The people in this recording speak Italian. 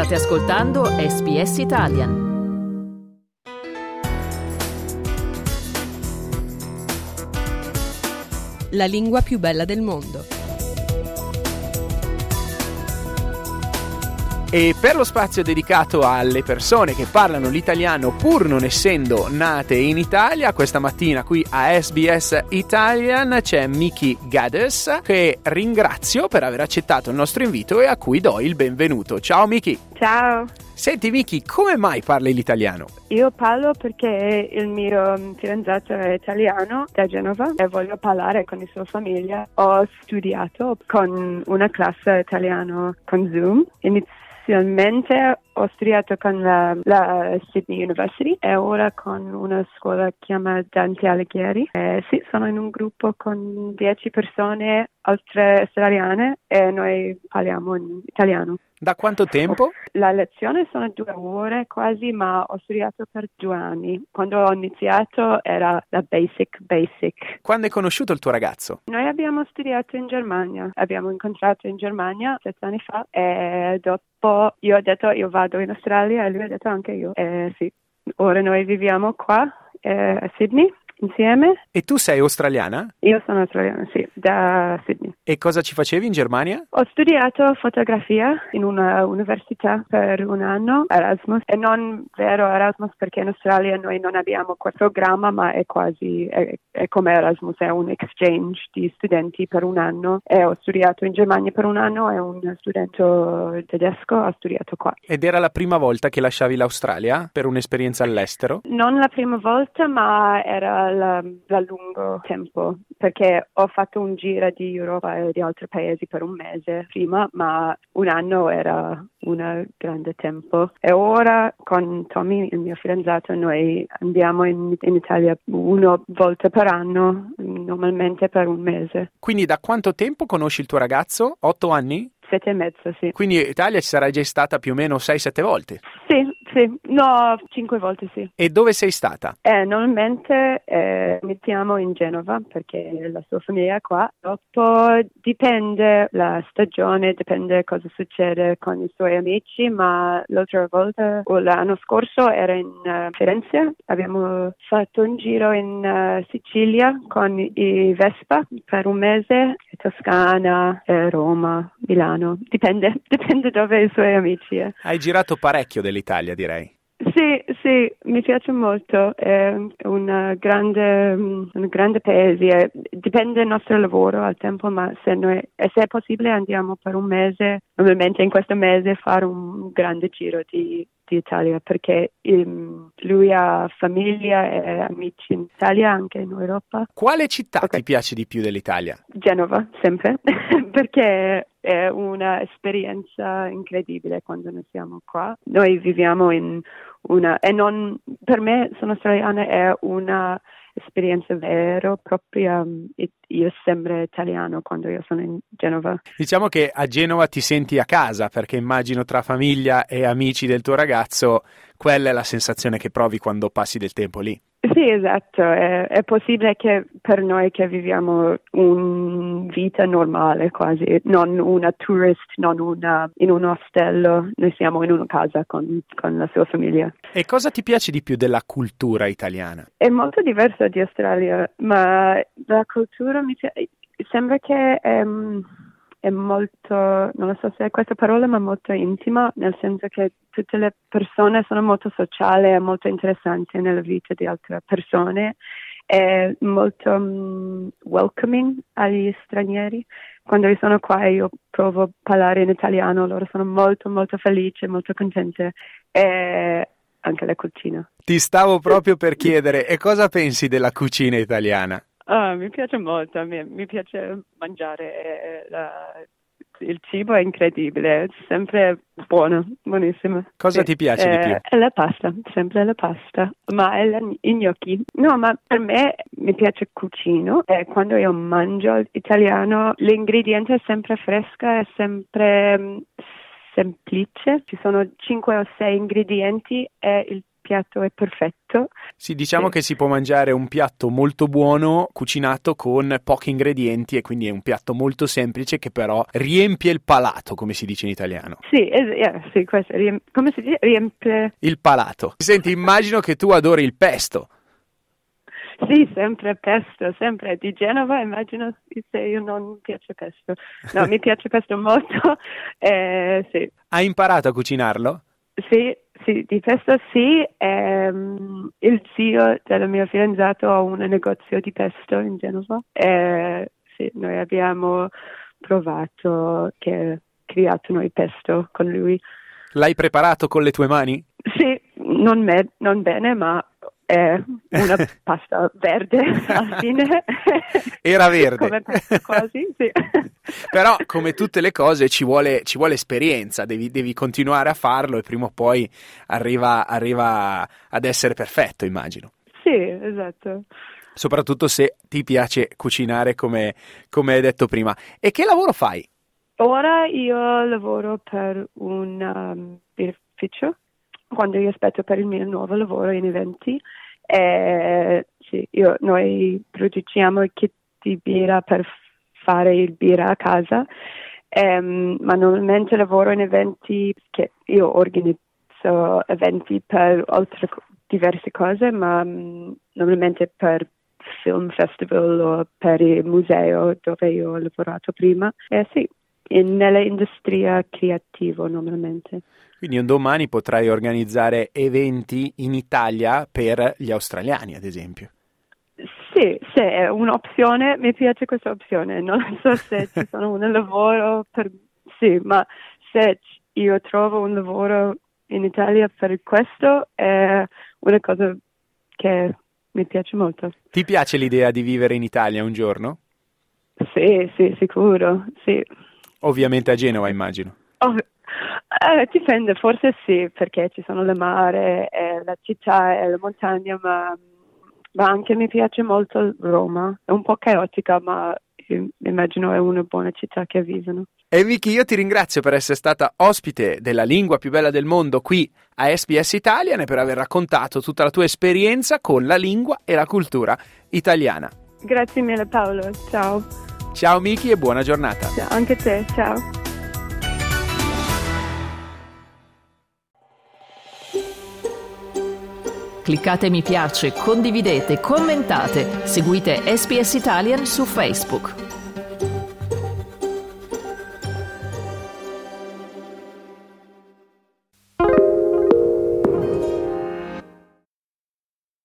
State ascoltando SBS Italian. La lingua più bella del mondo. E per lo spazio dedicato alle persone che parlano l'italiano pur non essendo nate in Italia, questa mattina qui a SBS Italian c'è Miki Gaddes, che ringrazio per aver accettato il nostro invito e a cui do il benvenuto. Ciao Miki! Ciao! Senti Miki, come mai parli l'italiano? Io parlo perché il mio fidanzato è italiano da Genova e voglio parlare con la sua famiglia. Ho studiato con una classe italiano con Zoom. Inizialmente ho studiato con la Sydney University e ora con una scuola che si chiama Dante Alighieri. Sì, sono in un gruppo con 10 persone, altre australiane, e noi parliamo in italiano. Da quanto tempo? La lezione sono 2 ore quasi, ma ho studiato per 2 anni. Quando ho iniziato era la basic. Quando hai conosciuto il tuo ragazzo? Noi abbiamo studiato in Germania. Abbiamo incontrato in Germania 7 anni fa e dopo io ho detto io vado in Australia e lui ha detto anche io. Sì, ora noi viviamo qua a Sydney insieme. E tu sei australiana? Io sono australiana, sì, da Sydney. E cosa ci facevi in Germania? Ho studiato fotografia in una università per 1 anno, Erasmus. E non vero Erasmus perché in Australia noi non abbiamo quel programma, ma è quasi, è come Erasmus, è un exchange di studenti per 1 anno. E ho studiato in Germania per 1 anno e un studente tedesco ha studiato qua. Ed era la prima volta che lasciavi l'Australia per un'esperienza all'estero? Non la prima volta, ma era da lungo tempo, perché ho fatto un giro di Europa e di altri paesi per 1 mese prima, ma 1 anno era un grande tempo. E ora con Tommy, il mio fidanzato, noi andiamo in Italia 1 volta per anno, normalmente per 1 mese. Quindi da quanto tempo conosci il tuo ragazzo? 8 anni? 7 e mezzo, sì. Quindi in Italia ci sarai già stata più o meno 6-7 volte? Sì. No, 5 volte, sì. E dove sei stata? Normalmente mettiamo in Genova perché la sua famiglia è qua. Dopo dipende la stagione, dipende cosa succede con i suoi amici, ma l'altra volta o l'anno scorso era in Firenze. Abbiamo fatto un giro in Sicilia con i Vespa per 1 mese, Toscana, Roma, Milano. No, dipende dove i suoi amici . Hai girato parecchio dell'Italia, direi. Sì, mi piace molto, è un grande paese, dipende dal nostro lavoro al tempo, ma se è possibile andiamo per 1 mese, normalmente in questo mese fare un grande giro di Italia, perché lui ha famiglia e amici in Italia, anche in Europa. Quale città ti piace di più dell'Italia? Genova, sempre, perché è un'esperienza incredibile quando noi siamo qua. Noi viviamo in una... e non... per me, sono australiana, è una esperienza vera, propria. Io sembro italiano quando io sono in Genova. Diciamo che a Genova ti senti a casa, perché immagino tra famiglia e amici del tuo ragazzo, quella è la sensazione che provi quando passi del tempo lì. Sì, esatto, è possibile che per noi che viviamo una vita normale quasi, non una tourist, non una in un ostello, noi siamo in una casa con la sua famiglia. E cosa ti piace di più della cultura italiana? È molto diversa di Australia, ma la cultura mi piace, sembra che è molto, non so se è questa parola, ma molto intima, nel senso che tutte le persone sono molto sociali e molto interessanti nella vita di altre persone, è molto welcoming agli stranieri. Quando io sono qua e io provo a parlare in italiano, loro sono molto molto felici, molto contente, e anche la cucina. Ti stavo proprio per chiedere, e cosa pensi della cucina italiana? Oh, mi piace molto, mi piace mangiare, il cibo è incredibile, è sempre buono, buonissimo. Cosa ti piace di più? È la pasta, sempre la pasta, ma è i gnocchi. No, ma per me mi piace cucino e quando io mangio italiano l'ingrediente è sempre fresca, è sempre semplice, ci sono 5 o 6 ingredienti e il piatto è perfetto. Sì, diciamo che si può mangiare un piatto molto buono, cucinato con pochi ingredienti, e quindi è un piatto molto semplice che però riempie il palato, come si dice in italiano. Sì, sì, questo, come si dice? Riempie il palato. Senti, immagino che tu adori il pesto. Sì, sempre pesto, sempre di Genova, immagino se io non piace pesto. No, mi piace pesto molto, sì. Hai imparato a cucinarlo? Sì, di pesto sì. Il zio del mio fidanzato ha un negozio di pesto in Genova. Sì, noi abbiamo provato, che creato noi pesto con lui. L'hai preparato con le tue mani? Sì, non bene, ma... una pasta verde alla fine. Era verde. Come pesto, quasi, sì. Però come tutte le cose ci vuole esperienza, devi continuare a farlo e prima o poi arriva ad essere perfetto, immagino. Sì, esatto. Soprattutto se ti piace cucinare, come hai detto prima. E che lavoro fai? Ora io lavoro per un birrificio. Quando io aspetto per il mio nuovo lavoro in eventi, sì, noi produciamo i kit di birra per fare il birra a casa, ma normalmente lavoro in eventi, che io organizzo eventi per altre diverse cose, ma normalmente per film festival o per il museo dove io ho lavorato prima, sì. Nell'industria creativa normalmente. Quindi un domani potrai organizzare eventi in Italia per gli australiani, ad esempio. Sì, è un'opzione, mi piace questa opzione, non so se ci sono un lavoro per... Sì, ma se io trovo un lavoro in Italia per questo è una cosa che mi piace molto. Ti piace l'idea di vivere in Italia un giorno? Sì, sicuro, sì. Ovviamente a Genova, immagino. Dipende, forse sì, perché ci sono le mare, la città e la montagna, ma anche mi piace molto Roma. È un po' caotica, ma immagino è una buona città che vivono. E Miki, io ti ringrazio per essere stata ospite della Lingua più bella del mondo qui a SBS Italian e per aver raccontato tutta la tua esperienza con la lingua e la cultura italiana. Grazie mille Paolo, ciao. Ciao Miki e buona giornata. Ciao, anche te, ciao. Cliccate mi piace, condividete, commentate, seguite SBS Italian su Facebook.